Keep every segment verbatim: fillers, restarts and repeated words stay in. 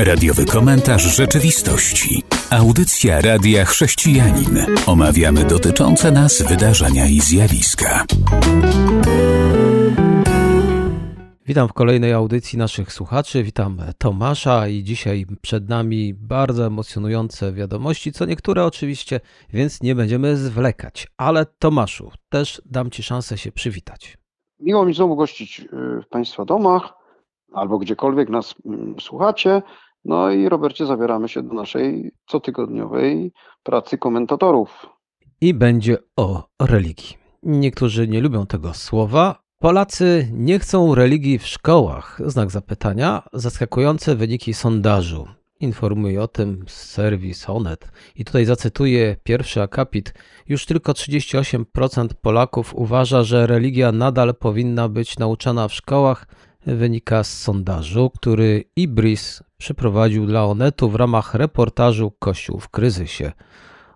Radiowy Komentarz Rzeczywistości. Audycja Radia Chrześcijanin. Omawiamy dotyczące nas wydarzenia i zjawiska. Witam w kolejnej audycji naszych słuchaczy, witam Tomasza i dzisiaj przed nami bardzo emocjonujące wiadomości, co niektóre oczywiście, więc nie będziemy zwlekać. Ale Tomaszu, też dam Ci szansę się przywitać. Miło mi znowu gościć w Państwa domach albo gdziekolwiek nas słuchacie. No i Robercie, zabieramy się do naszej cotygodniowej pracy komentatorów. I będzie o religii. Niektórzy nie lubią tego słowa. Polacy nie chcą religii w szkołach. Znak zapytania. Zaskakujące wyniki sondażu. Informuje o tym serwis Onet. I tutaj zacytuję pierwszy akapit. Już tylko trzydzieści osiem procent Polaków uważa, że religia nadal powinna być nauczana w szkołach. Wynika z sondażu, który Ibris przeprowadził dla Onetu w ramach reportażu Kościół w kryzysie.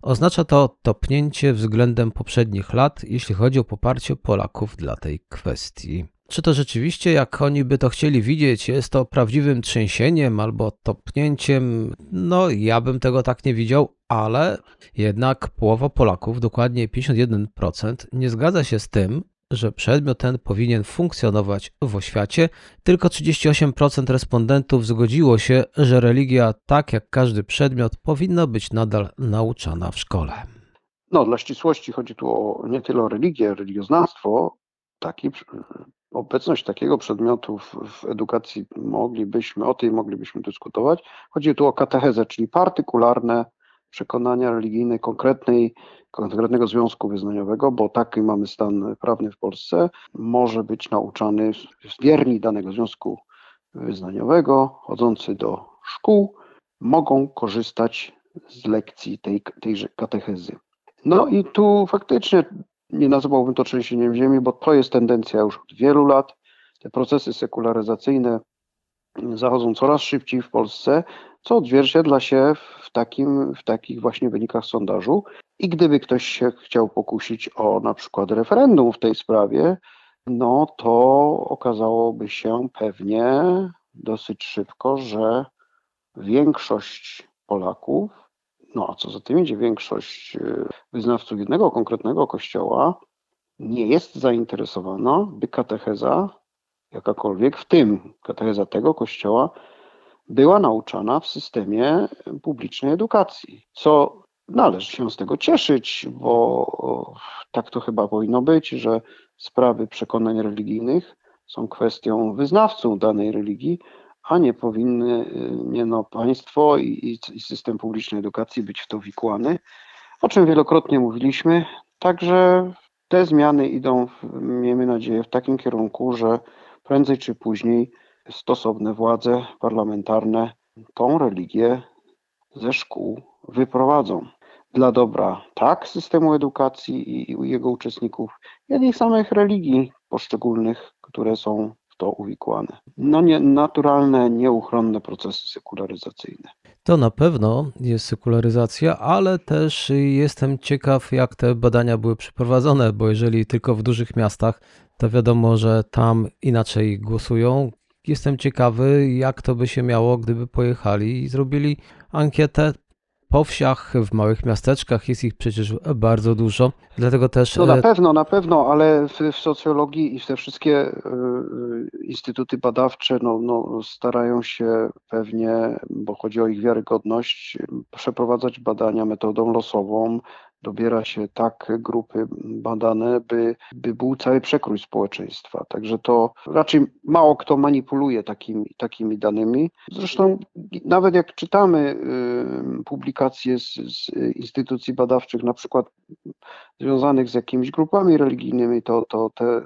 Oznacza to topnięcie względem poprzednich lat, jeśli chodzi o poparcie Polaków dla tej kwestii. Czy to rzeczywiście, jak oni by to chcieli widzieć, jest to prawdziwym trzęsieniem albo topnięciem? No, ja bym tego tak nie widział, ale jednak połowa Polaków, dokładnie pięćdziesiąt jeden procent, nie zgadza się z tym, że przedmiot ten powinien funkcjonować w oświacie. Tylko trzydzieści osiem procent respondentów zgodziło się, że religia, tak jak każdy przedmiot, powinna być nadal nauczana w szkole. No, dla ścisłości chodzi tu o nie tyle o religię, religioznawstwo. Taki, obecność takiego przedmiotu w, w edukacji moglibyśmy, o tej moglibyśmy dyskutować. Chodzi tu o katechezę, czyli partykularne przekonania religijne konkretnej, konkretnego związku wyznaniowego, bo taki mamy stan prawny w Polsce, może być nauczany wierni danego związku wyznaniowego, chodzący do szkół, mogą korzystać z lekcji tej, tejże katechezy. No i tu faktycznie nie nazwałbym to trzęsieniem ziemi, bo to jest tendencja już od wielu lat. Te procesy sekularyzacyjne zachodzą coraz szybciej w Polsce, co odzwierciedla się w, takim, w takich właśnie wynikach sondażu. I gdyby ktoś się chciał pokusić o na przykład referendum w tej sprawie, no to okazałoby się pewnie dosyć szybko, że większość Polaków, no a co za tym idzie, większość wyznawców jednego konkretnego kościoła nie jest zainteresowana, by katecheza jakakolwiek, w tym katecheza tego kościoła, była nauczana w systemie publicznej edukacji, co należy się z tego cieszyć, bo tak to chyba powinno być, że sprawy przekonań religijnych są kwestią wyznawców danej religii, a nie powinny nie no, państwo i, i system publicznej edukacji być w to wikłany, o czym wielokrotnie mówiliśmy. Także te zmiany idą, miejmy nadzieję, w takim kierunku, że prędzej czy później stosowne władze parlamentarne tą religię ze szkół wyprowadzą. Dla dobra tak systemu edukacji i jego uczestników, jak i samych religii poszczególnych, które są w to uwikłane. No nie, naturalne, nieuchronne procesy sekularyzacyjne. To na pewno jest sekularyzacja, ale też jestem ciekaw, jak te badania były przeprowadzone, bo jeżeli tylko w dużych miastach, to wiadomo, że tam inaczej głosują. Jestem ciekawy, jak to by się miało, gdyby pojechali i zrobili ankietę po wsiach, w małych miasteczkach. Jest ich przecież bardzo dużo, dlatego też... No na pewno, na pewno, ale w, w socjologii i te wszystkie y, instytuty badawcze no, no, starają się pewnie, bo chodzi o ich wiarygodność, przeprowadzać badania metodą losową. Dobiera się tak grupy badane, by, by był cały przekrój społeczeństwa. Także to raczej mało kto manipuluje takimi, takimi danymi. Zresztą nawet jak czytamy y, publikacje z, z instytucji badawczych, na przykład związanych z jakimiś grupami religijnymi, to, to te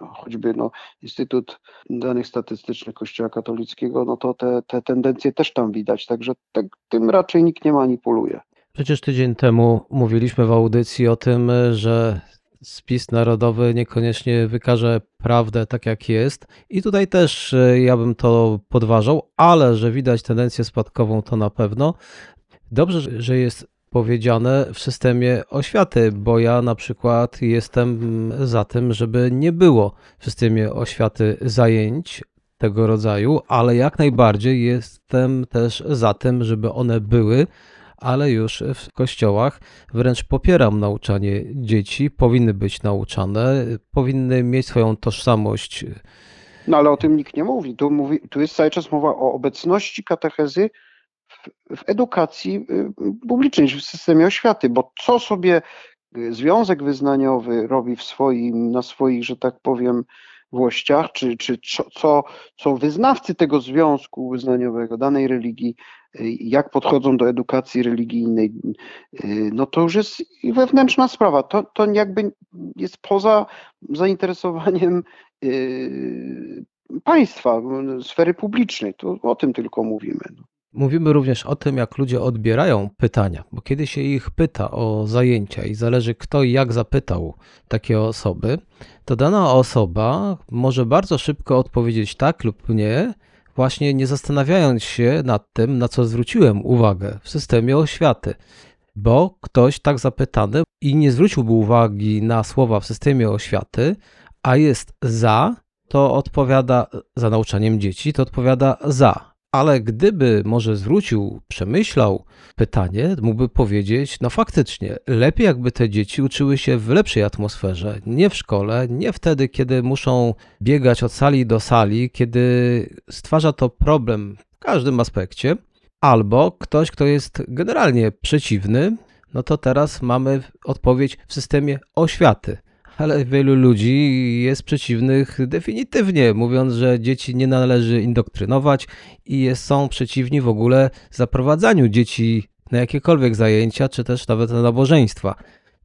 no, choćby no, Instytut Danych Statystycznych Kościoła Katolickiego, no to te, te tendencje też tam widać. Także te, tym raczej nikt nie manipuluje. Przecież tydzień temu mówiliśmy w audycji o tym, że spis narodowy niekoniecznie wykaże prawdę tak jak jest i tutaj też ja bym to podważał, ale że widać tendencję spadkową to na pewno. Dobrze, że jest powiedziane w systemie oświaty, bo ja na przykład jestem za tym, żeby nie było w systemie oświaty zajęć tego rodzaju, ale jak najbardziej jestem też za tym, żeby one były, ale już w kościołach wręcz popieram nauczanie dzieci, powinny być nauczane, powinny mieć swoją tożsamość. No ale o tym nikt nie mówi. Tu, mówi, tu jest cały czas mowa o obecności katechezy w, w edukacji publicznej, w systemie oświaty, bo co sobie związek wyznaniowy robi w swoim, na swoich, że tak powiem, włościach, czy, czy co, co wyznawcy tego związku wyznaniowego, danej religii, jak podchodzą do edukacji religijnej, no to już jest wewnętrzna sprawa. To, to jakby jest poza zainteresowaniem państwa, sfery publicznej. To o tym tylko mówimy. Mówimy również o tym, jak ludzie odbierają pytania, bo kiedy się ich pyta o zajęcia i zależy kto i jak zapytał takie osoby, to dana osoba może bardzo szybko odpowiedzieć tak lub nie, właśnie nie zastanawiając się nad tym, na co zwróciłem uwagę w systemie oświaty, bo ktoś tak zapytany i nie zwróciłby uwagi na słowa w systemie oświaty, a jest za, to odpowiada za nauczaniem dzieci, to odpowiada za. Ale gdyby może zwrócił, przemyślał pytanie, mógłby powiedzieć, no faktycznie, lepiej jakby te dzieci uczyły się w lepszej atmosferze, nie w szkole, nie wtedy, kiedy muszą biegać od sali do sali, kiedy stwarza to problem w każdym aspekcie, albo ktoś, kto jest generalnie przeciwny, no to teraz mamy odpowiedź w systemie oświaty. Ale wielu ludzi jest przeciwnych definitywnie, mówiąc, że dzieci nie należy indoktrynować i są przeciwni w ogóle zaprowadzaniu dzieci na jakiekolwiek zajęcia, czy też nawet na nabożeństwa,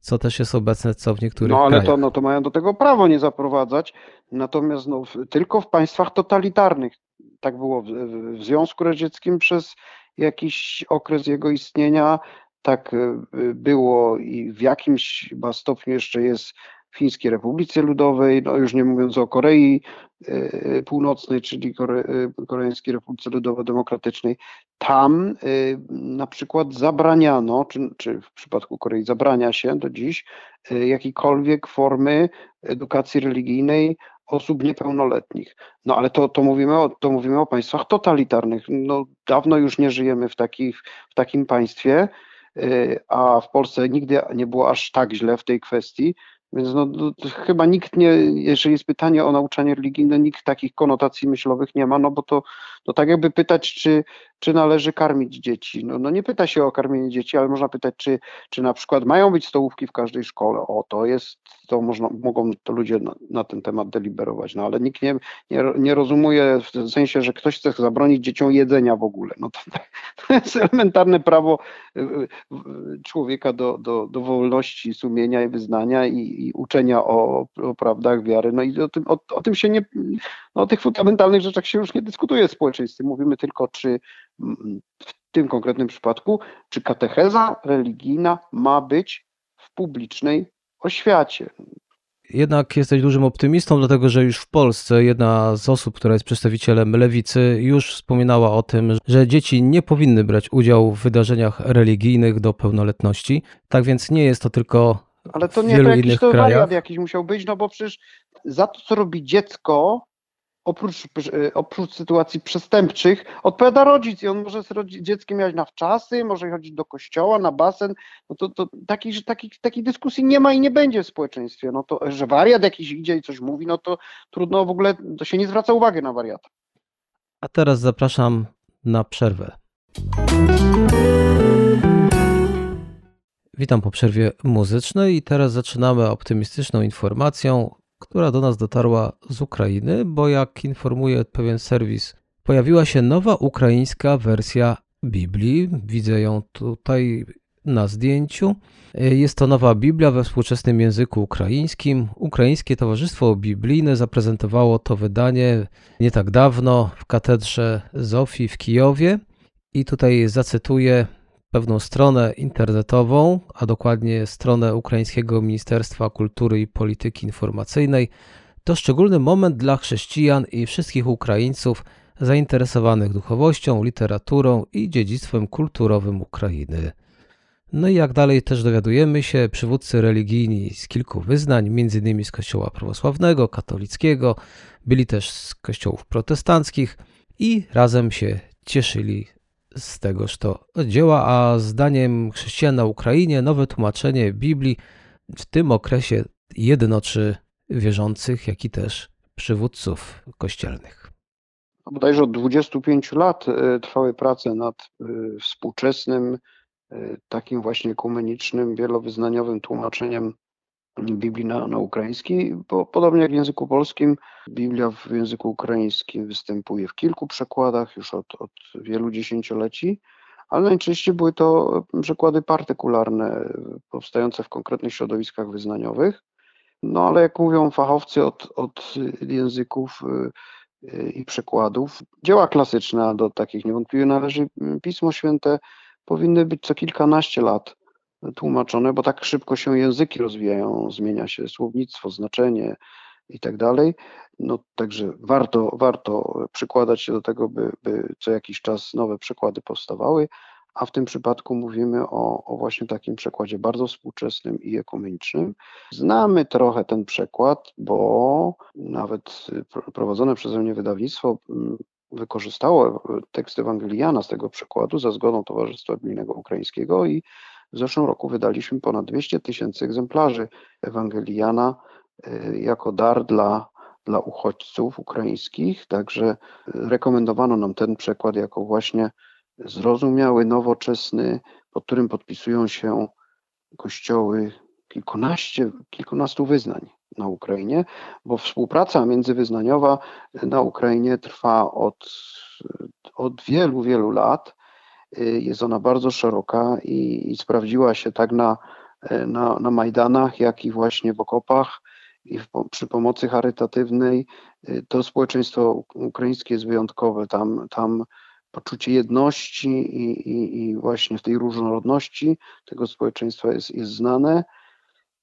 co też jest obecne co w niektórych krajach. No ale to, no, to mają do tego prawo nie zaprowadzać, natomiast no, tylko w państwach totalitarnych. Tak było w, w Związku Radzieckim przez jakiś okres jego istnienia, tak było i w jakimś chyba stopniu jeszcze jest w Chińskiej Republice Ludowej, no już nie mówiąc o Korei y, Północnej, czyli Kore, y, Koreańskiej Republice Ludowo-Demokratycznej. Tam y, na przykład zabraniano, czy, czy w przypadku Korei zabrania się do dziś y, jakiejkolwiek formy edukacji religijnej osób niepełnoletnich. No ale to, to, mówimy, o, to mówimy o państwach totalitarnych. No dawno już nie żyjemy w, takich, w takim państwie, y, a w Polsce nigdy nie było aż tak źle w tej kwestii. Więc no, chyba nikt nie, jeżeli jest pytanie o nauczanie religijne, nikt takich konotacji myślowych nie ma, no bo to, to tak jakby pytać, czy, czy należy karmić dzieci. No, no nie pyta się o karmienie dzieci, ale można pytać, czy, czy na przykład mają być stołówki w każdej szkole. O, to jest, to można, mogą to ludzie na, na ten temat deliberować, no ale nikt nie, nie, nie rozumie w tym sensie, że ktoś chce zabronić dzieciom jedzenia w ogóle. No to, to jest elementarne prawo człowieka do, do, do wolności sumienia i wyznania i i uczenia o, o prawdach wiary. No i o tym, o, o tym się nie, no o tych fundamentalnych rzeczach się już nie dyskutuje w społeczeństwie. Mówimy tylko, czy w tym konkretnym przypadku, czy katecheza religijna ma być w publicznej oświacie. Jednak jesteś dużym optymistą, dlatego że już w Polsce jedna z osób, która jest przedstawicielem lewicy, już wspominała o tym, że dzieci nie powinny brać udziału w wydarzeniach religijnych do pełnoletności. Tak więc nie jest to tylko... Ale to nie, to jakiś to wariat jakiś musiał być, no bo przecież za to, co robi dziecko, oprócz, oprócz sytuacji przestępczych, odpowiada rodzic i on może z dzieckiem jechać na wczasy, może chodzić do kościoła, na basen, no to, to takiej, takiej, takiej dyskusji nie ma i nie będzie w społeczeństwie, no to, że wariat jakiś idzie i coś mówi, no to trudno w ogóle, to się nie zwraca uwagi na wariata. A teraz zapraszam na przerwę. Witam po przerwie muzycznej i teraz zaczynamy optymistyczną informacją, która do nas dotarła z Ukrainy, bo jak informuje pewien serwis, pojawiła się nowa ukraińska wersja Biblii. Widzę ją tutaj na zdjęciu. Jest to nowa Biblia we współczesnym języku ukraińskim. Ukraińskie Towarzystwo Biblijne zaprezentowało to wydanie nie tak dawno w Katedrze Zofii w Kijowie i tutaj zacytuję pewną stronę internetową, a dokładnie stronę Ukraińskiego Ministerstwa Kultury i Polityki Informacyjnej. To szczególny moment dla chrześcijan i wszystkich Ukraińców zainteresowanych duchowością, literaturą i dziedzictwem kulturowym Ukrainy. No i jak dalej też dowiadujemy się, przywódcy religijni z kilku wyznań, między innymi z kościoła prawosławnego, katolickiego, byli też z kościołów protestanckich i razem się cieszyli z tegoż to dzieła, a zdaniem chrześcijan na Ukrainie nowe tłumaczenie Biblii w tym okresie jednoczy wierzących, jak i też przywódców kościelnych. Bodajże od dwudziestu pięciu lat trwały prace nad współczesnym, takim właśnie ekumenicznym, wielowyznaniowym tłumaczeniem Biblii na, na ukraiński, bo podobnie jak w języku polskim, Biblia w języku ukraińskim występuje w kilku przekładach już od, od wielu dziesięcioleci, ale najczęściej były to przekłady partykularne, powstające w konkretnych środowiskach wyznaniowych. No ale jak mówią fachowcy od, od języków i przekładów, dzieła klasyczne, do takich niewątpliwie należy Pismo Święte, powinny być co kilkanaście lat tłumaczone, bo tak szybko się języki rozwijają, zmienia się słownictwo, znaczenie i tak dalej. No także warto, warto przykładać się do tego, by, by co jakiś czas nowe przekłady powstawały, a w tym przypadku mówimy o, o właśnie takim przekładzie bardzo współczesnym i ekumenicznym. Znamy trochę ten przekład, bo nawet prowadzone przeze mnie wydawnictwo wykorzystało tekst Ewangelii Jana z tego przekładu za zgodą Towarzystwa Biblijnego Ukraińskiego i w zeszłym roku wydaliśmy ponad dwieście tysięcy egzemplarzy Ewangelii Jana jako dar dla, dla uchodźców ukraińskich. Także rekomendowano nam ten przekład jako właśnie zrozumiały, nowoczesny, pod którym podpisują się kościoły kilkunaście, kilkunastu wyznań na Ukrainie, bo współpraca międzywyznaniowa na Ukrainie trwa od, od wielu, wielu lat. Jest ona bardzo szeroka i, i sprawdziła się tak na, na, na Majdanach, jak i właśnie w okopach i w, przy pomocy charytatywnej. To społeczeństwo ukraińskie jest wyjątkowe. Tam, tam poczucie jedności i, i, i właśnie w tej różnorodności tego społeczeństwa jest, jest znane.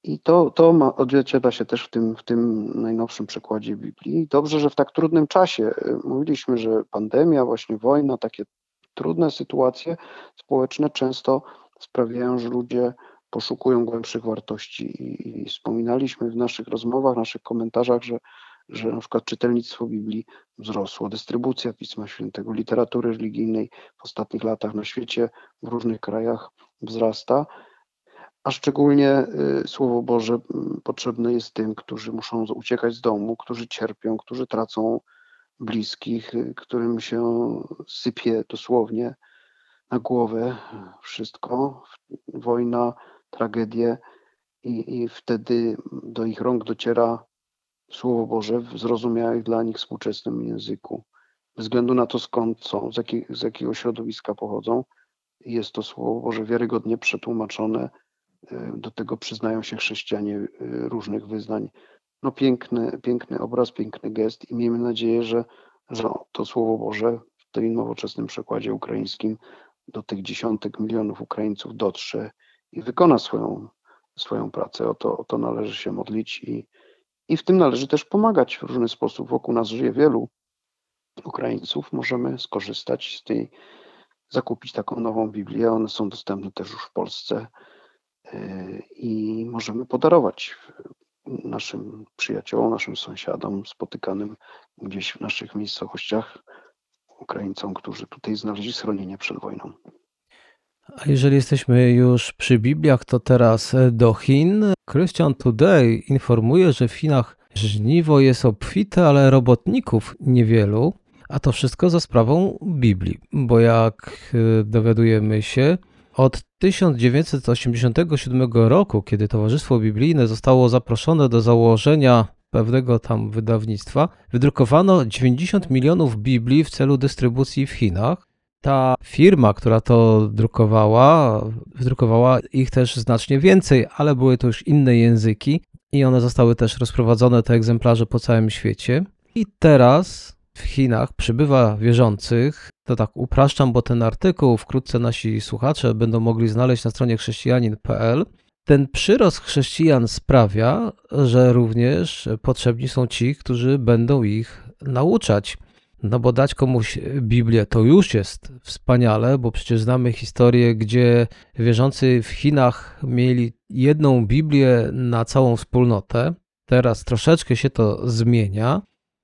I to, to ma, odzwierciedla się też w tym, w tym najnowszym przekładzie Biblii. Dobrze, że w tak trudnym czasie, mówiliśmy, że pandemia, właśnie wojna, takie trudne sytuacje społeczne często sprawiają, że ludzie poszukują głębszych wartości. I, i wspominaliśmy w naszych rozmowach, naszych komentarzach, że, że na przykład czytelnictwo Biblii wzrosło, dystrybucja Pisma Świętego, literatury religijnej w ostatnich latach na świecie, w różnych krajach wzrasta. A szczególnie Słowo Boże potrzebne jest tym, którzy muszą uciekać z domu, którzy cierpią, którzy tracą bliskich, którym się sypie dosłownie na głowę wszystko, wojna, tragedie i, i wtedy do ich rąk dociera Słowo Boże w zrozumiałych dla nich współczesnym języku. Bez względu na to, skąd są, z, jakiej, z jakiego środowiska pochodzą, jest to Słowo Boże wiarygodnie przetłumaczone. Do tego przyznają się chrześcijanie różnych wyznań. No piękny, piękny obraz, piękny gest i miejmy nadzieję, że, że to Słowo Boże w tym nowoczesnym przekładzie ukraińskim do tych dziesiątek milionów Ukraińców dotrze i wykona swoją, swoją pracę. O to, o to należy się modlić i, i w tym należy też pomagać w różny sposób. Wokół nas żyje wielu Ukraińców. Możemy skorzystać z tej, zakupić taką nową Biblię. One są dostępne też już w Polsce. I możemy podarować naszym przyjaciołom, naszym sąsiadom spotykanym gdzieś w naszych miejscowościach Ukraińcom, którzy tutaj znaleźli schronienie przed wojną. A jeżeli jesteśmy już przy Bibliach, to teraz do Chin. Christian Today informuje, że w Chinach żniwo jest obfite, ale robotników niewielu, a to wszystko za sprawą Biblii, bo jak dowiadujemy się, od tysiąc dziewięćset osiemdziesiątego siódmego roku, kiedy Towarzystwo Biblijne zostało zaproszone do założenia pewnego tam wydawnictwa, wydrukowano dziewięćdziesiąt milionów Biblii w celu dystrybucji w Chinach. Ta firma, która to drukowała, wydrukowała ich też znacznie więcej, ale były to już inne języki i one zostały też rozprowadzone, te egzemplarze, po całym świecie. I teraz w Chinach przybywa wierzących, to tak upraszczam, bo ten artykuł wkrótce nasi słuchacze będą mogli znaleźć na stronie chrześcijanin kropka pe el. Ten przyrost chrześcijan sprawia, że również potrzebni są ci, którzy będą ich nauczać. No bo dać komuś Biblię to już jest wspaniale, bo przecież znamy historię, gdzie wierzący w Chinach mieli jedną Biblię na całą wspólnotę. Teraz troszeczkę się to zmienia,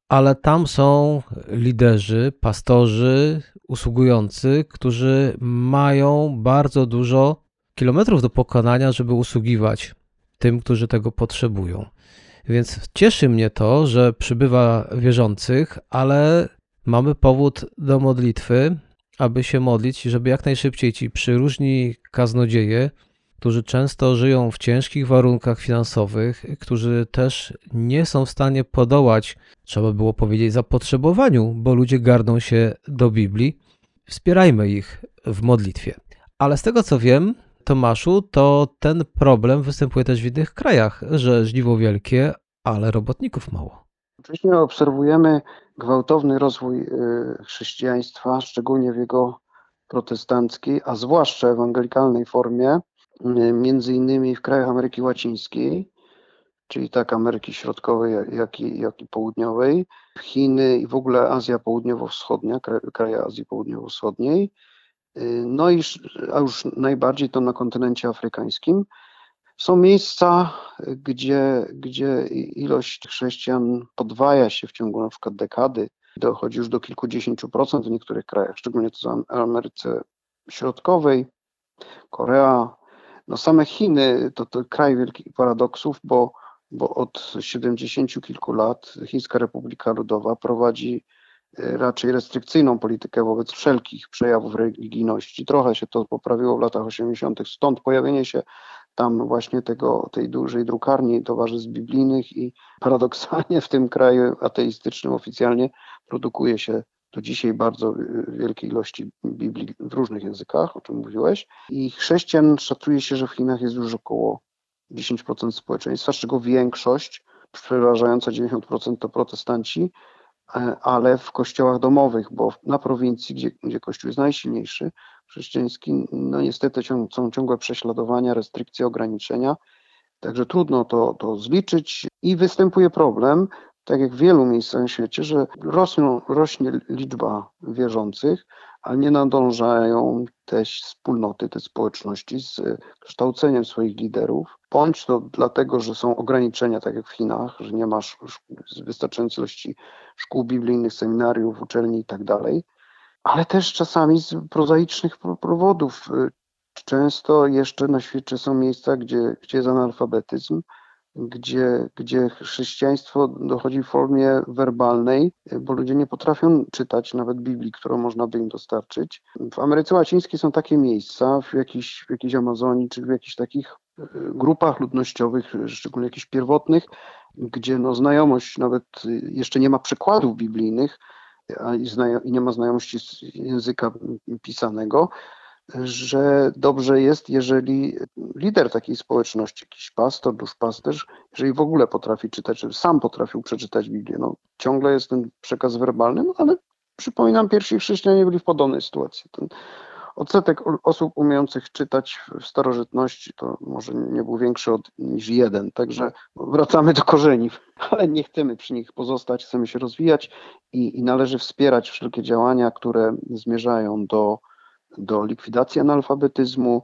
ale tam są liderzy, pastorzy, usługujący, którzy mają bardzo dużo kilometrów do pokonania, żeby usługiwać tym, którzy tego potrzebują. Więc cieszy mnie to, że przybywa wierzących, ale mamy powód do modlitwy, aby się modlić i żeby jak najszybciej ci przyróżni kaznodzieje, którzy często żyją w ciężkich warunkach finansowych, którzy też nie są w stanie podołać, trzeba było powiedzieć, zapotrzebowaniu, bo ludzie garną się do Biblii. Wspierajmy ich w modlitwie. Ale z tego co wiem, Tomaszu, to ten problem występuje też w innych krajach, że żniwo wielkie, ale robotników mało. Oczywiście obserwujemy gwałtowny rozwój chrześcijaństwa, szczególnie w jego protestanckiej, a zwłaszcza ewangelikalnej formie, między innymi w krajach Ameryki Łacińskiej, czyli tak Ameryki Środkowej, jak i, jak i Południowej, Chiny i w ogóle Azja Południowo-Wschodnia, kraje Azji Południowo-Wschodniej, no i a już najbardziej to na kontynencie afrykańskim. Są miejsca, gdzie, gdzie ilość chrześcijan podwaja się w ciągu na przykład dekady, dochodzi już do kilkudziesięciu procent w niektórych krajach, szczególnie to w Ameryce Środkowej, Korea. No same Chiny to, to kraj wielkich paradoksów, bo, bo od siedemdziesięciu kilku lat Chińska Republika Ludowa prowadzi raczej restrykcyjną politykę wobec wszelkich przejawów religijności. Trochę się to poprawiło w latach osiemdziesiątych, stąd pojawienie się tam właśnie tego, tej dużej drukarni towarzystw biblijnych i paradoksalnie w tym kraju ateistycznym oficjalnie produkuje się do dzisiaj bardzo wielkiej ilości Biblii w różnych językach, o czym mówiłeś. I chrześcijan szacuje się, że w Chinach jest już około dziesięć procent społeczeństwa, z czego większość, przeważająca dziewięćdziesiąt procent to protestanci, ale w kościołach domowych, bo na prowincji, gdzie, gdzie kościół jest najsilniejszy, chrześcijański, no niestety ciąg, są ciągłe prześladowania, restrykcje, ograniczenia, także trudno to, to zliczyć i występuje problem, tak jak w wielu miejscach na świecie, że rosną, rośnie liczba wierzących, a nie nadążają te wspólnoty, te społeczności z kształceniem swoich liderów, bądź to dlatego, że są ograniczenia, tak jak w Chinach, że nie ma wystarczającej ilości szkół biblijnych, seminariów, uczelni i tak dalej, ale też czasami z prozaicznych powodów. Często jeszcze na świecie są miejsca, gdzie, gdzie jest analfabetyzm, Gdzie, gdzie chrześcijaństwo dochodzi w formie werbalnej, bo ludzie nie potrafią czytać nawet Biblii, którą można by im dostarczyć. W Ameryce Łacińskiej są takie miejsca, w jakiejś, w jakiejś Amazonii, czy w jakichś takich grupach ludnościowych, szczególnie jakichś pierwotnych, gdzie no znajomość, nawet jeszcze nie ma przykładów biblijnych a i, znajo- i nie ma znajomości języka pisanego, że dobrze jest, jeżeli lider takiej społeczności, jakiś pastor, duszpasterz, jeżeli w ogóle potrafi czytać, żeby sam potrafił przeczytać Biblię. No, ciągle jest ten przekaz werbalny, no, ale przypominam, pierwsi chrześcijanie byli w podobnej sytuacji. Ten odsetek osób umiejących czytać w starożytności to może nie był większy od, niż jeden, także wracamy do korzeni, ale nie chcemy przy nich pozostać, chcemy się rozwijać i, i należy wspierać wszelkie działania, które zmierzają do do likwidacji analfabetyzmu,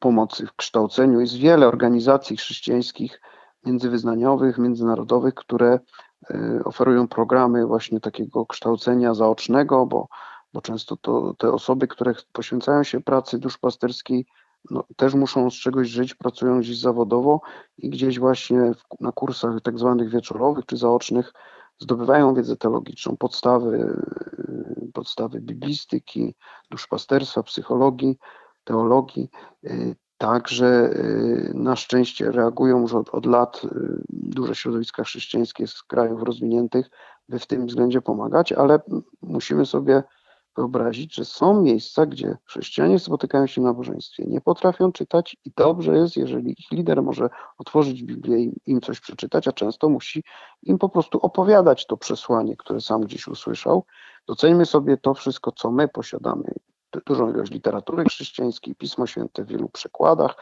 pomocy w kształceniu. Jest wiele organizacji chrześcijańskich, międzywyznaniowych, międzynarodowych, które oferują programy właśnie takiego kształcenia zaocznego, bo, bo często to, te osoby, które poświęcają się pracy duszpasterskiej, no, też muszą z czegoś żyć, pracują gdzieś zawodowo i gdzieś właśnie w, na kursach tak zwanych wieczorowych czy zaocznych zdobywają wiedzę teologiczną, podstawy, podstawy biblistyki, duszpasterstwa, psychologii, teologii. Także na szczęście reagują już od, od lat duże środowiska chrześcijańskie z krajów rozwiniętych, by w tym względzie pomagać, ale musimy sobie wyobrazić, że są miejsca, gdzie chrześcijanie spotykają się w nabożeństwie, nie potrafią czytać i dobrze jest, jeżeli ich lider może otworzyć Biblię i im coś przeczytać, a często musi im po prostu opowiadać to przesłanie, które sam gdzieś usłyszał. Doceńmy sobie to wszystko, co my posiadamy dużą ilość literatury chrześcijańskiej, Pismo Święte w wielu przekładach,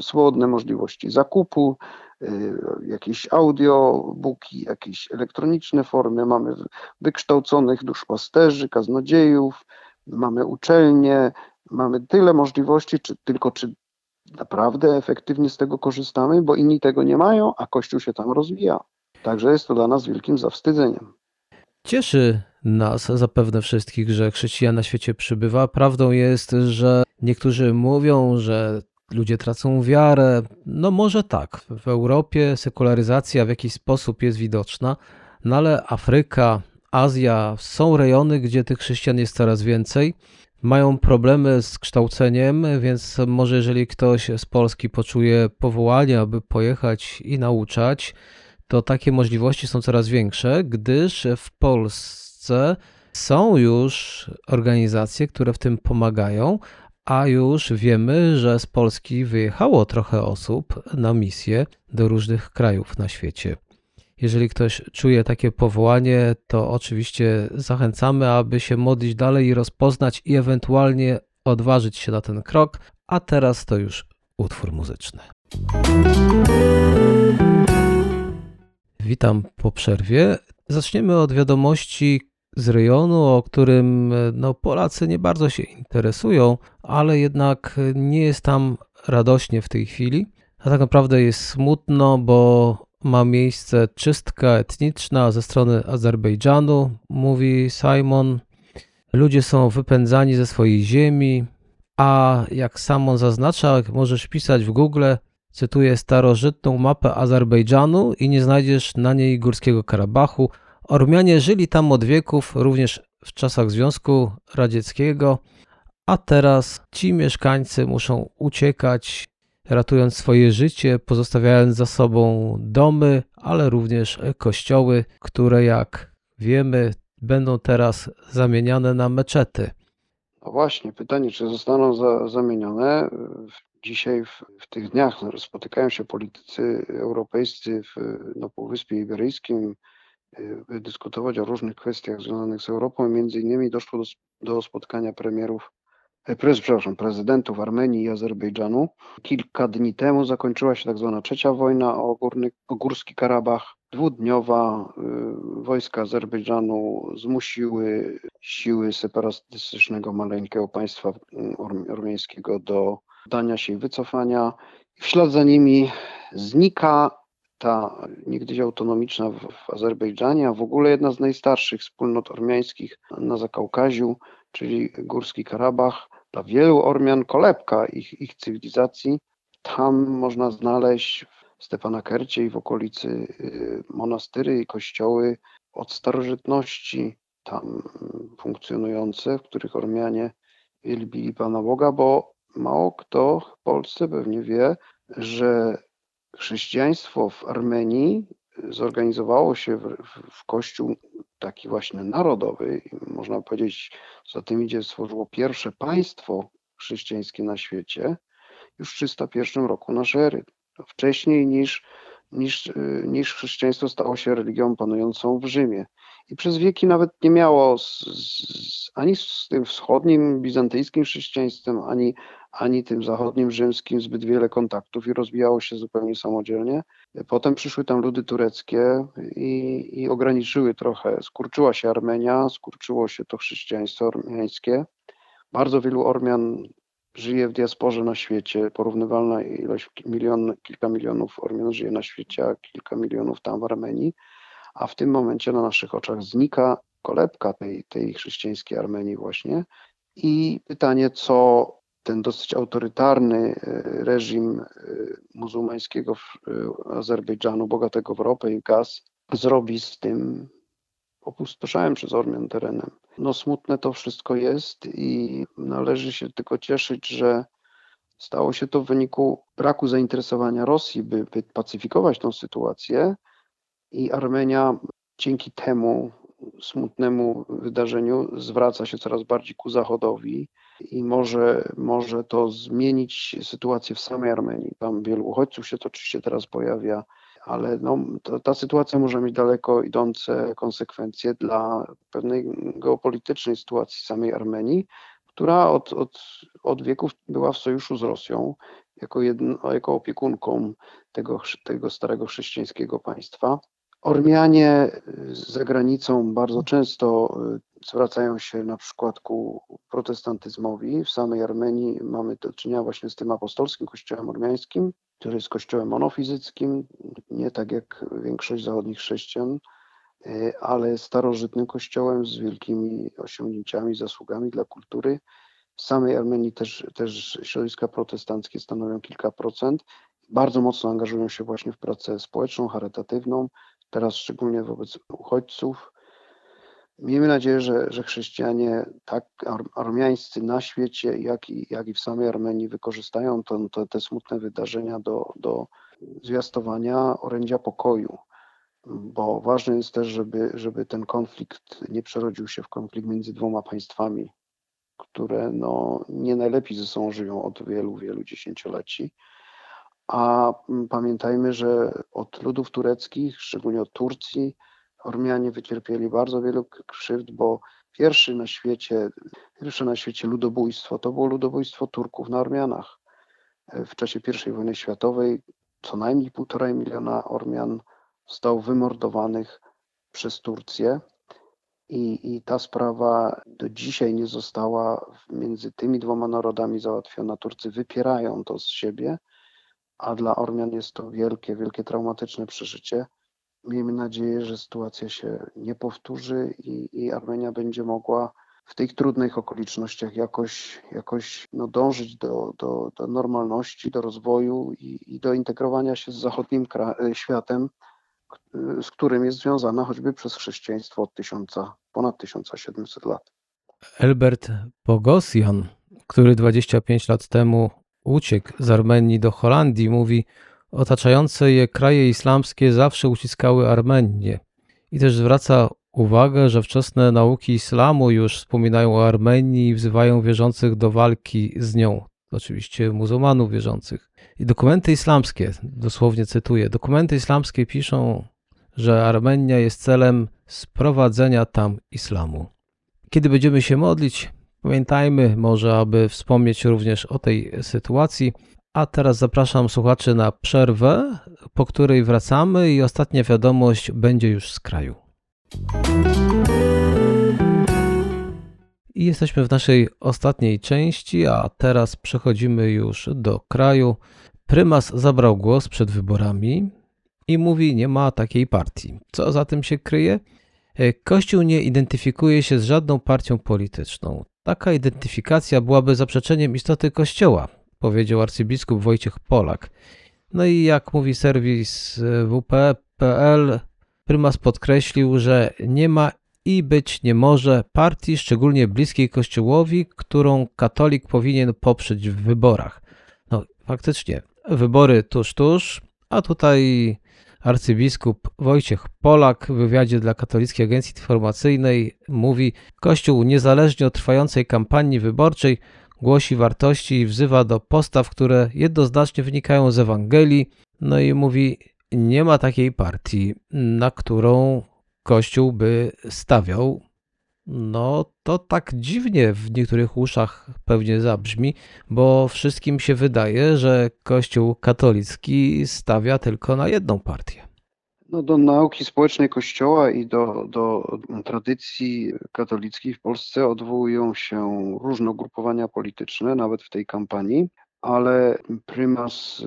swobodne możliwości zakupu, jakieś audiobooki, jakieś elektroniczne formy, mamy wykształconych duszpasterzy, kaznodziejów, mamy uczelnie, mamy tyle możliwości, czy tylko czy naprawdę efektywnie z tego korzystamy, bo inni tego nie mają, a Kościół się tam rozwija. Także jest to dla nas wielkim zawstydzeniem. Cieszy nas zapewne wszystkich, że chrześcijan na świecie przybywa. Prawdą jest, że niektórzy mówią, że ludzie tracą wiarę. No może tak, w Europie sekularyzacja w jakiś sposób jest widoczna, no ale Afryka, Azja, są rejony, gdzie tych chrześcijan jest coraz więcej. Mają problemy z kształceniem, więc może jeżeli ktoś z Polski poczuje powołanie, aby pojechać i nauczać, to takie możliwości są coraz większe, gdyż w Polsce są już organizacje, które w tym pomagają, a już wiemy, że z Polski wyjechało trochę osób na misje do różnych krajów na świecie. Jeżeli ktoś czuje takie powołanie, to oczywiście zachęcamy, aby się modlić dalej i rozpoznać i ewentualnie odważyć się na ten krok, a teraz to już utwór muzyczny. Witam po przerwie. Zaczniemy od wiadomości z rejonu, o którym no, Polacy nie bardzo się interesują, ale jednak nie jest tam radośnie w tej chwili. A tak naprawdę jest smutno, bo ma miejsce czystka etniczna ze strony Azerbejdżanu, mówi Simon. Ludzie są wypędzani ze swojej ziemi, a jak sam on zaznacza, możesz pisać w Google, cytuję, starożytną mapę Azerbejdżanu i nie znajdziesz na niej Górskiego Karabachu. Ormianie żyli tam od wieków, również w czasach Związku Radzieckiego, a teraz ci mieszkańcy muszą uciekać, ratując swoje życie, pozostawiając za sobą domy, ale również kościoły, które jak wiemy będą teraz zamieniane na meczety. No właśnie, pytanie, czy zostaną za, zamienione. Dzisiaj w, w tych dniach spotykają się politycy europejscy w, na Półwyspie Iberyjskim, by dyskutować o różnych kwestiach związanych z Europą. Między innymi doszło do, do spotkania premierów Prez, przepraszam, prezydentów Armenii i Azerbejdżanu. Kilka dni temu zakończyła się tak zwana trzecia wojna o, górny, o Górski Karabach. Dwudniowa y, wojska Azerbejdżanu zmusiły siły separatystycznego maleńkiego państwa ormiańskiego do dania się i wycofania. W ślad za nimi znika ta niegdyś autonomiczna w, w Azerbejdżanie, a w ogóle jedna z najstarszych wspólnot ormiańskich na Zakaukaziu, czyli Górski Karabach, dla wielu Ormian kolebka ich, ich cywilizacji. Tam można znaleźć w Stepanakercie i w okolicy monastyry i kościoły od starożytności tam funkcjonujące, w których Ormianie wielbili Pana Boga, bo mało kto w Polsce pewnie wie, że chrześcijaństwo w Armenii zorganizowało się w, w, w kościół taki właśnie narodowy, można powiedzieć, za tym idzie, stworzyło pierwsze państwo chrześcijańskie na świecie już w trzysta pierwszym roku naszej ery. Wcześniej niż, niż, niż chrześcijaństwo stało się religią panującą w Rzymie. I przez wieki nawet nie miało z, z, ani z tym wschodnim, bizantyjskim chrześcijaństwem, ani, ani tym zachodnim, rzymskim zbyt wiele kontaktów i rozwijało się zupełnie samodzielnie. Potem przyszły tam ludy tureckie i, i ograniczyły trochę. Skurczyła się Armenia, skurczyło się to chrześcijaństwo ormiańskie. Bardzo wielu Ormian żyje w diasporze na świecie. Porównywalna ilość, milion, kilka milionów Ormian żyje na świecie, a kilka milionów tam w Armenii. A w tym momencie na naszych oczach znika kolebka tej, tej chrześcijańskiej Armenii właśnie. I pytanie, co ten dosyć autorytarny reżim muzułmańskiego Azerbejdżanu, bogatego w ropę i gaz, zrobi z tym opustoszałym przez Ormian terenem. No smutne to wszystko jest i należy się tylko cieszyć, że stało się to w wyniku braku zainteresowania Rosji, by, by pacyfikować tą sytuację. I Armenia dzięki temu smutnemu wydarzeniu zwraca się coraz bardziej ku Zachodowi i może, może to zmienić sytuację w samej Armenii. Tam wielu uchodźców się to oczywiście teraz pojawia, ale no, to, ta sytuacja może mieć daleko idące konsekwencje dla pewnej geopolitycznej sytuacji samej Armenii, która od, od, od wieków była w sojuszu z Rosją jako, jedno, jako opiekunką tego, tego starego chrześcijańskiego państwa. Ormianie za granicą bardzo często zwracają się na przykład ku protestantyzmowi. W samej Armenii mamy do czynienia właśnie z tym apostolskim kościołem ormiańskim, który jest kościołem monofizyckim, nie tak jak większość zachodnich chrześcijan, ale starożytnym kościołem z wielkimi osiągnięciami, zasługami dla kultury. W samej Armenii też, też środowiska protestanckie stanowią kilka procent. Bardzo mocno angażują się właśnie w pracę społeczną, charytatywną, teraz szczególnie wobec uchodźców. Miejmy nadzieję, że, że chrześcijanie tak armiańscy na świecie, jak i, jak i w samej Armenii wykorzystają to, to, te smutne wydarzenia do, do zwiastowania orędzia pokoju, bo ważne jest też, żeby, żeby ten konflikt nie przerodził się w konflikt między dwoma państwami, które no, nie najlepiej ze sobą żyją od wielu, wielu dziesięcioleci. A pamiętajmy, że od ludów tureckich, szczególnie od Turcji, Ormianie wycierpieli bardzo wielu krzywd, bo pierwsze na świecie, pierwsze na świecie ludobójstwo to było ludobójstwo Turków na Ormianach. W czasie pierwszej wojny światowej co najmniej półtora miliona Ormian zostało wymordowanych przez Turcję i, i ta sprawa do dzisiaj nie została między tymi dwoma narodami załatwiona. Turcy wypierają to z siebie, a dla Ormian jest to wielkie, wielkie traumatyczne przeżycie. Miejmy nadzieję, że sytuacja się nie powtórzy i, i Armenia będzie mogła w tych trudnych okolicznościach jakoś, jakoś no, dążyć do, do, do normalności, do rozwoju i, i do integrowania się z zachodnim kra- światem, z którym jest związana choćby przez chrześcijaństwo od tysiąca, ponad tysiąc siedemset lat. Elbert Bogosian, który dwadzieścia pięć lat temu uciekł z Armenii do Holandii, mówi: otaczające je kraje islamskie zawsze uciskały Armenię. I też zwraca uwagę, że wczesne nauki islamu już wspominają o Armenii i wzywają wierzących do walki z nią. Oczywiście muzułmanów wierzących. I dokumenty islamskie, dosłownie cytuję, dokumenty islamskie piszą, że Armenia jest celem sprowadzenia tam islamu. Kiedy będziemy się modlić, pamiętajmy może, aby wspomnieć również o tej sytuacji. A teraz zapraszam słuchaczy na przerwę, po której wracamy i ostatnia wiadomość będzie już z kraju. I jesteśmy w naszej ostatniej części, a teraz przechodzimy już do kraju. Prymas zabrał głos przed wyborami i mówi: nie ma takiej partii. Co za tym się kryje? Kościół nie identyfikuje się z żadną partią polityczną. Taka identyfikacja byłaby zaprzeczeniem istoty Kościoła, powiedział arcybiskup Wojciech Polak. No i jak mówi serwis W P kropka P L, prymas podkreślił, że nie ma i być nie może partii szczególnie bliskiej Kościołowi, którą katolik powinien poprzeć w wyborach. No faktycznie, wybory tuż, tuż, a tutaj arcybiskup Wojciech Polak w wywiadzie dla Katolickiej Agencji Informacyjnej mówi: Kościół niezależnie od trwającej kampanii wyborczej głosi wartości i wzywa do postaw, które jednoznacznie wynikają z Ewangelii. No i mówi: nie ma takiej partii, na którą Kościół by stawiał. No to tak dziwnie w niektórych uszach pewnie zabrzmi, bo wszystkim się wydaje, że Kościół katolicki stawia tylko na jedną partię. No do nauki społecznej Kościoła i do, do tradycji katolickiej w Polsce odwołują się różne ugrupowania polityczne, nawet w tej kampanii, ale prymas,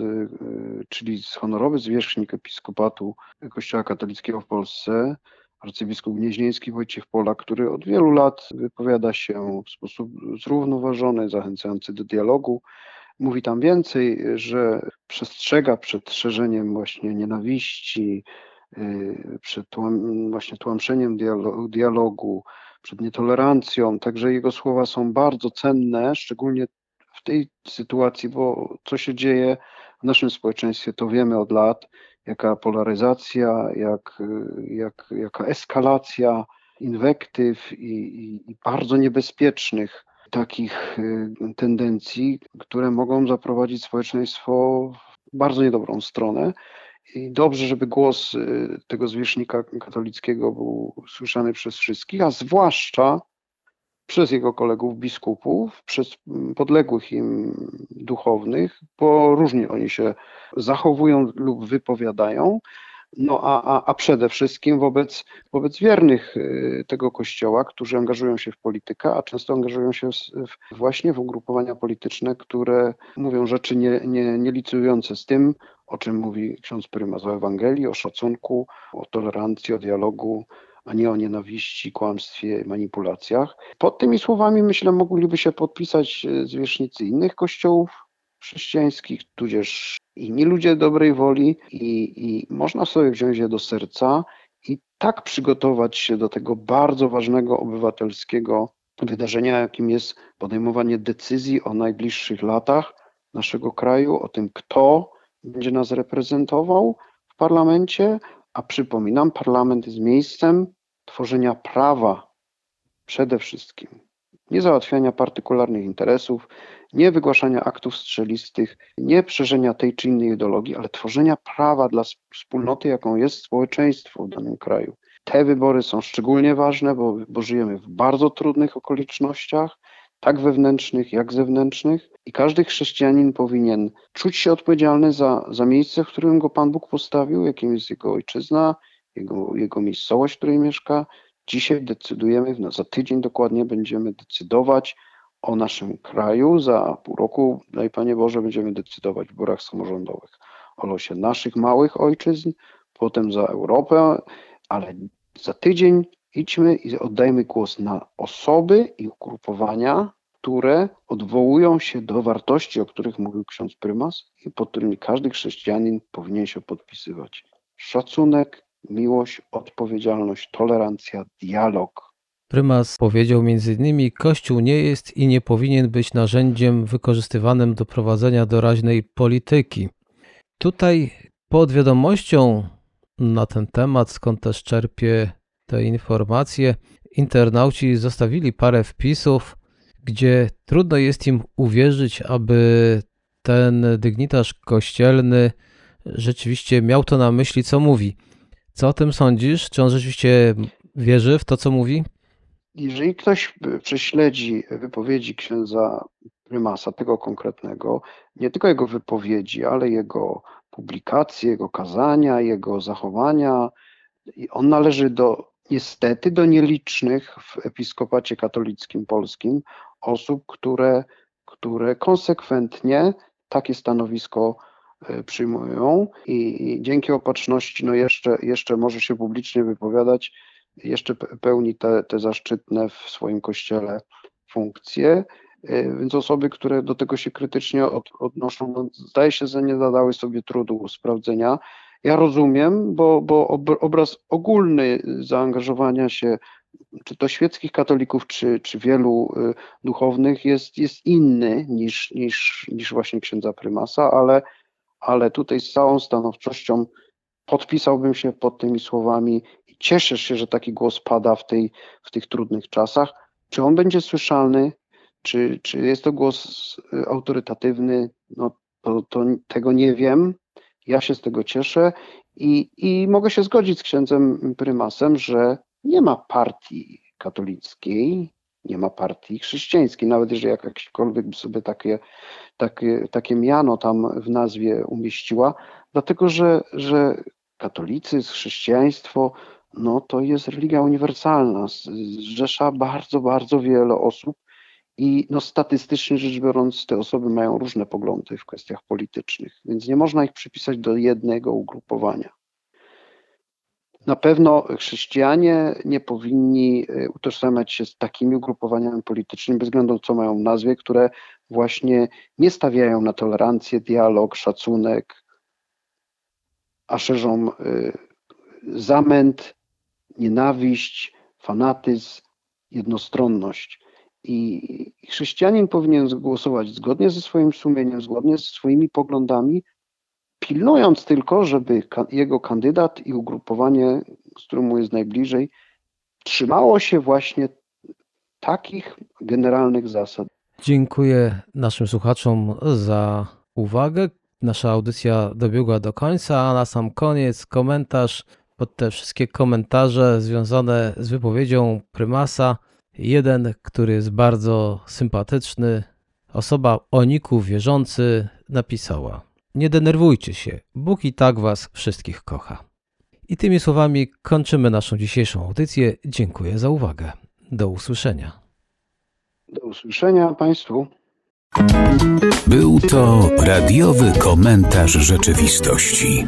czyli honorowy zwierzchnik episkopatu Kościoła katolickiego w Polsce, arcybiskup Gnieźnieński Wojciech Polak, który od wielu lat wypowiada się w sposób zrównoważony, zachęcający do dialogu, mówi tam więcej, że przestrzega przed szerzeniem właśnie nienawiści, przed tłam, właśnie tłamszeniem dialogu, dialogu, przed nietolerancją. Także jego słowa są bardzo cenne, szczególnie w tej sytuacji, bo co się dzieje w naszym społeczeństwie, to wiemy od lat, jaka polaryzacja, jak, jak, jaka eskalacja inwektyw i, i, i bardzo niebezpiecznych takich tendencji, które mogą zaprowadzić społeczeństwo w bardzo niedobrą stronę. I dobrze, żeby głos tego zwierzchnika katolickiego był słyszany przez wszystkich, a zwłaszcza przez jego kolegów biskupów, przez podległych im duchownych, bo różnie oni się zachowują lub wypowiadają, no a, a, a przede wszystkim wobec, wobec wiernych tego kościoła, którzy angażują się w politykę, a często angażują się w, w właśnie w ugrupowania polityczne, które mówią rzeczy nie, nie, nie licujące z tym, o czym mówi ksiądz Prymas o Ewangelii, o szacunku, o tolerancji, o dialogu, a nie o nienawiści, kłamstwie, manipulacjach. Pod tymi słowami, myślę, mogliby się podpisać zwierzchnicy innych kościołów chrześcijańskich, tudzież inni ludzie dobrej woli i, i można sobie wziąć je do serca i tak przygotować się do tego bardzo ważnego obywatelskiego wydarzenia, jakim jest podejmowanie decyzji o najbliższych latach naszego kraju, o tym, kto będzie nas reprezentował w parlamencie, a przypominam, parlament jest miejscem tworzenia prawa przede wszystkim. Nie załatwiania partykularnych interesów, nie wygłaszania aktów strzelistych, nie szerzenia tej czy innej ideologii, ale tworzenia prawa dla wspólnoty, jaką jest społeczeństwo w danym kraju. Te wybory są szczególnie ważne, bo, bo żyjemy w bardzo trudnych okolicznościach, tak wewnętrznych, jak zewnętrznych i każdy chrześcijanin powinien czuć się odpowiedzialny za, za miejsce, w którym go Pan Bóg postawił, jakim jest jego ojczyzna, jego, jego miejscowość, w której mieszka. Dzisiaj decydujemy, no za tydzień dokładnie będziemy decydować o naszym kraju, za pół roku, daj Panie Boże, będziemy decydować w wyborach samorządowych o losie naszych małych ojczyzn, potem za Europę, ale za tydzień idźmy i oddajmy głos na osoby i ugrupowania, które odwołują się do wartości, o których mówił ksiądz Prymas i pod którymi każdy chrześcijanin powinien się podpisywać. Szacunek, miłość, odpowiedzialność, tolerancja, dialog. Prymas powiedział między innymi Kościół nie jest i nie powinien być narzędziem wykorzystywanym do prowadzenia doraźnej polityki. Tutaj pod wiadomością na ten temat, skąd też czerpie te informacje, internauci zostawili parę wpisów, gdzie trudno jest im uwierzyć, aby ten dygnitarz kościelny rzeczywiście miał to na myśli, co mówi. Co o tym sądzisz? Czy on rzeczywiście wierzy w to, co mówi? Jeżeli ktoś prześledzi wypowiedzi księdza Prymasa, tego konkretnego, nie tylko jego wypowiedzi, ale jego publikacje, jego kazania, jego zachowania, on należy do niestety do nielicznych w episkopacie katolickim polskim osób, które, które konsekwentnie takie stanowisko przyjmują i, i dzięki opatrzności no jeszcze, jeszcze może się publicznie wypowiadać, jeszcze pełni te, te zaszczytne w swoim kościele funkcje, więc osoby, które do tego się krytycznie od, odnoszą, no zdaje się, że nie zadały sobie trudu sprawdzenia. Ja rozumiem, bo, bo obraz ogólny zaangażowania się czy to świeckich katolików, czy, czy wielu duchownych jest, jest inny niż, niż, niż właśnie księdza Prymasa, ale, ale tutaj z całą stanowczością podpisałbym się pod tymi słowami i cieszę się, że taki głos pada w, tej, w tych trudnych czasach. Czy on będzie słyszalny, czy, czy jest to głos autorytatywny, no to, to tego nie wiem. Ja się z tego cieszę i, i mogę się zgodzić z księdzem Prymasem, że nie ma partii katolickiej, nie ma partii chrześcijańskiej, nawet jeżeli jakakolwiek by sobie takie, takie, takie miano tam w nazwie umieściła, dlatego że, że katolicyzm, chrześcijaństwo, no to jest religia uniwersalna, zrzesza bardzo, bardzo wiele osób i no, statystycznie rzecz biorąc te osoby mają różne poglądy w kwestiach politycznych, więc nie można ich przypisać do jednego ugrupowania. Na pewno chrześcijanie nie powinni utożsamiać się z takimi ugrupowaniami politycznymi, bez względu co mają w nazwie, które właśnie nie stawiają na tolerancję, dialog, szacunek, a szerzą y, zamęt, nienawiść, fanatyzm, jednostronność. I chrześcijanin powinien głosować zgodnie ze swoim sumieniem, zgodnie ze swoimi poglądami, pilnując tylko, żeby jego kandydat i ugrupowanie, z którym mu jest najbliżej, trzymało się właśnie takich generalnych zasad. Dziękuję naszym słuchaczom za uwagę. Nasza audycja dobiegła do końca, a na sam koniec komentarz pod te wszystkie komentarze związane z wypowiedzią Prymasa. Jeden, który jest bardzo sympatyczny, osoba o niku wierzący, napisała: nie denerwujcie się, Bóg i tak was wszystkich kocha. I tymi słowami kończymy naszą dzisiejszą audycję. Dziękuję za uwagę. Do usłyszenia. Do usłyszenia Państwu. Był to radiowy komentarz rzeczywistości.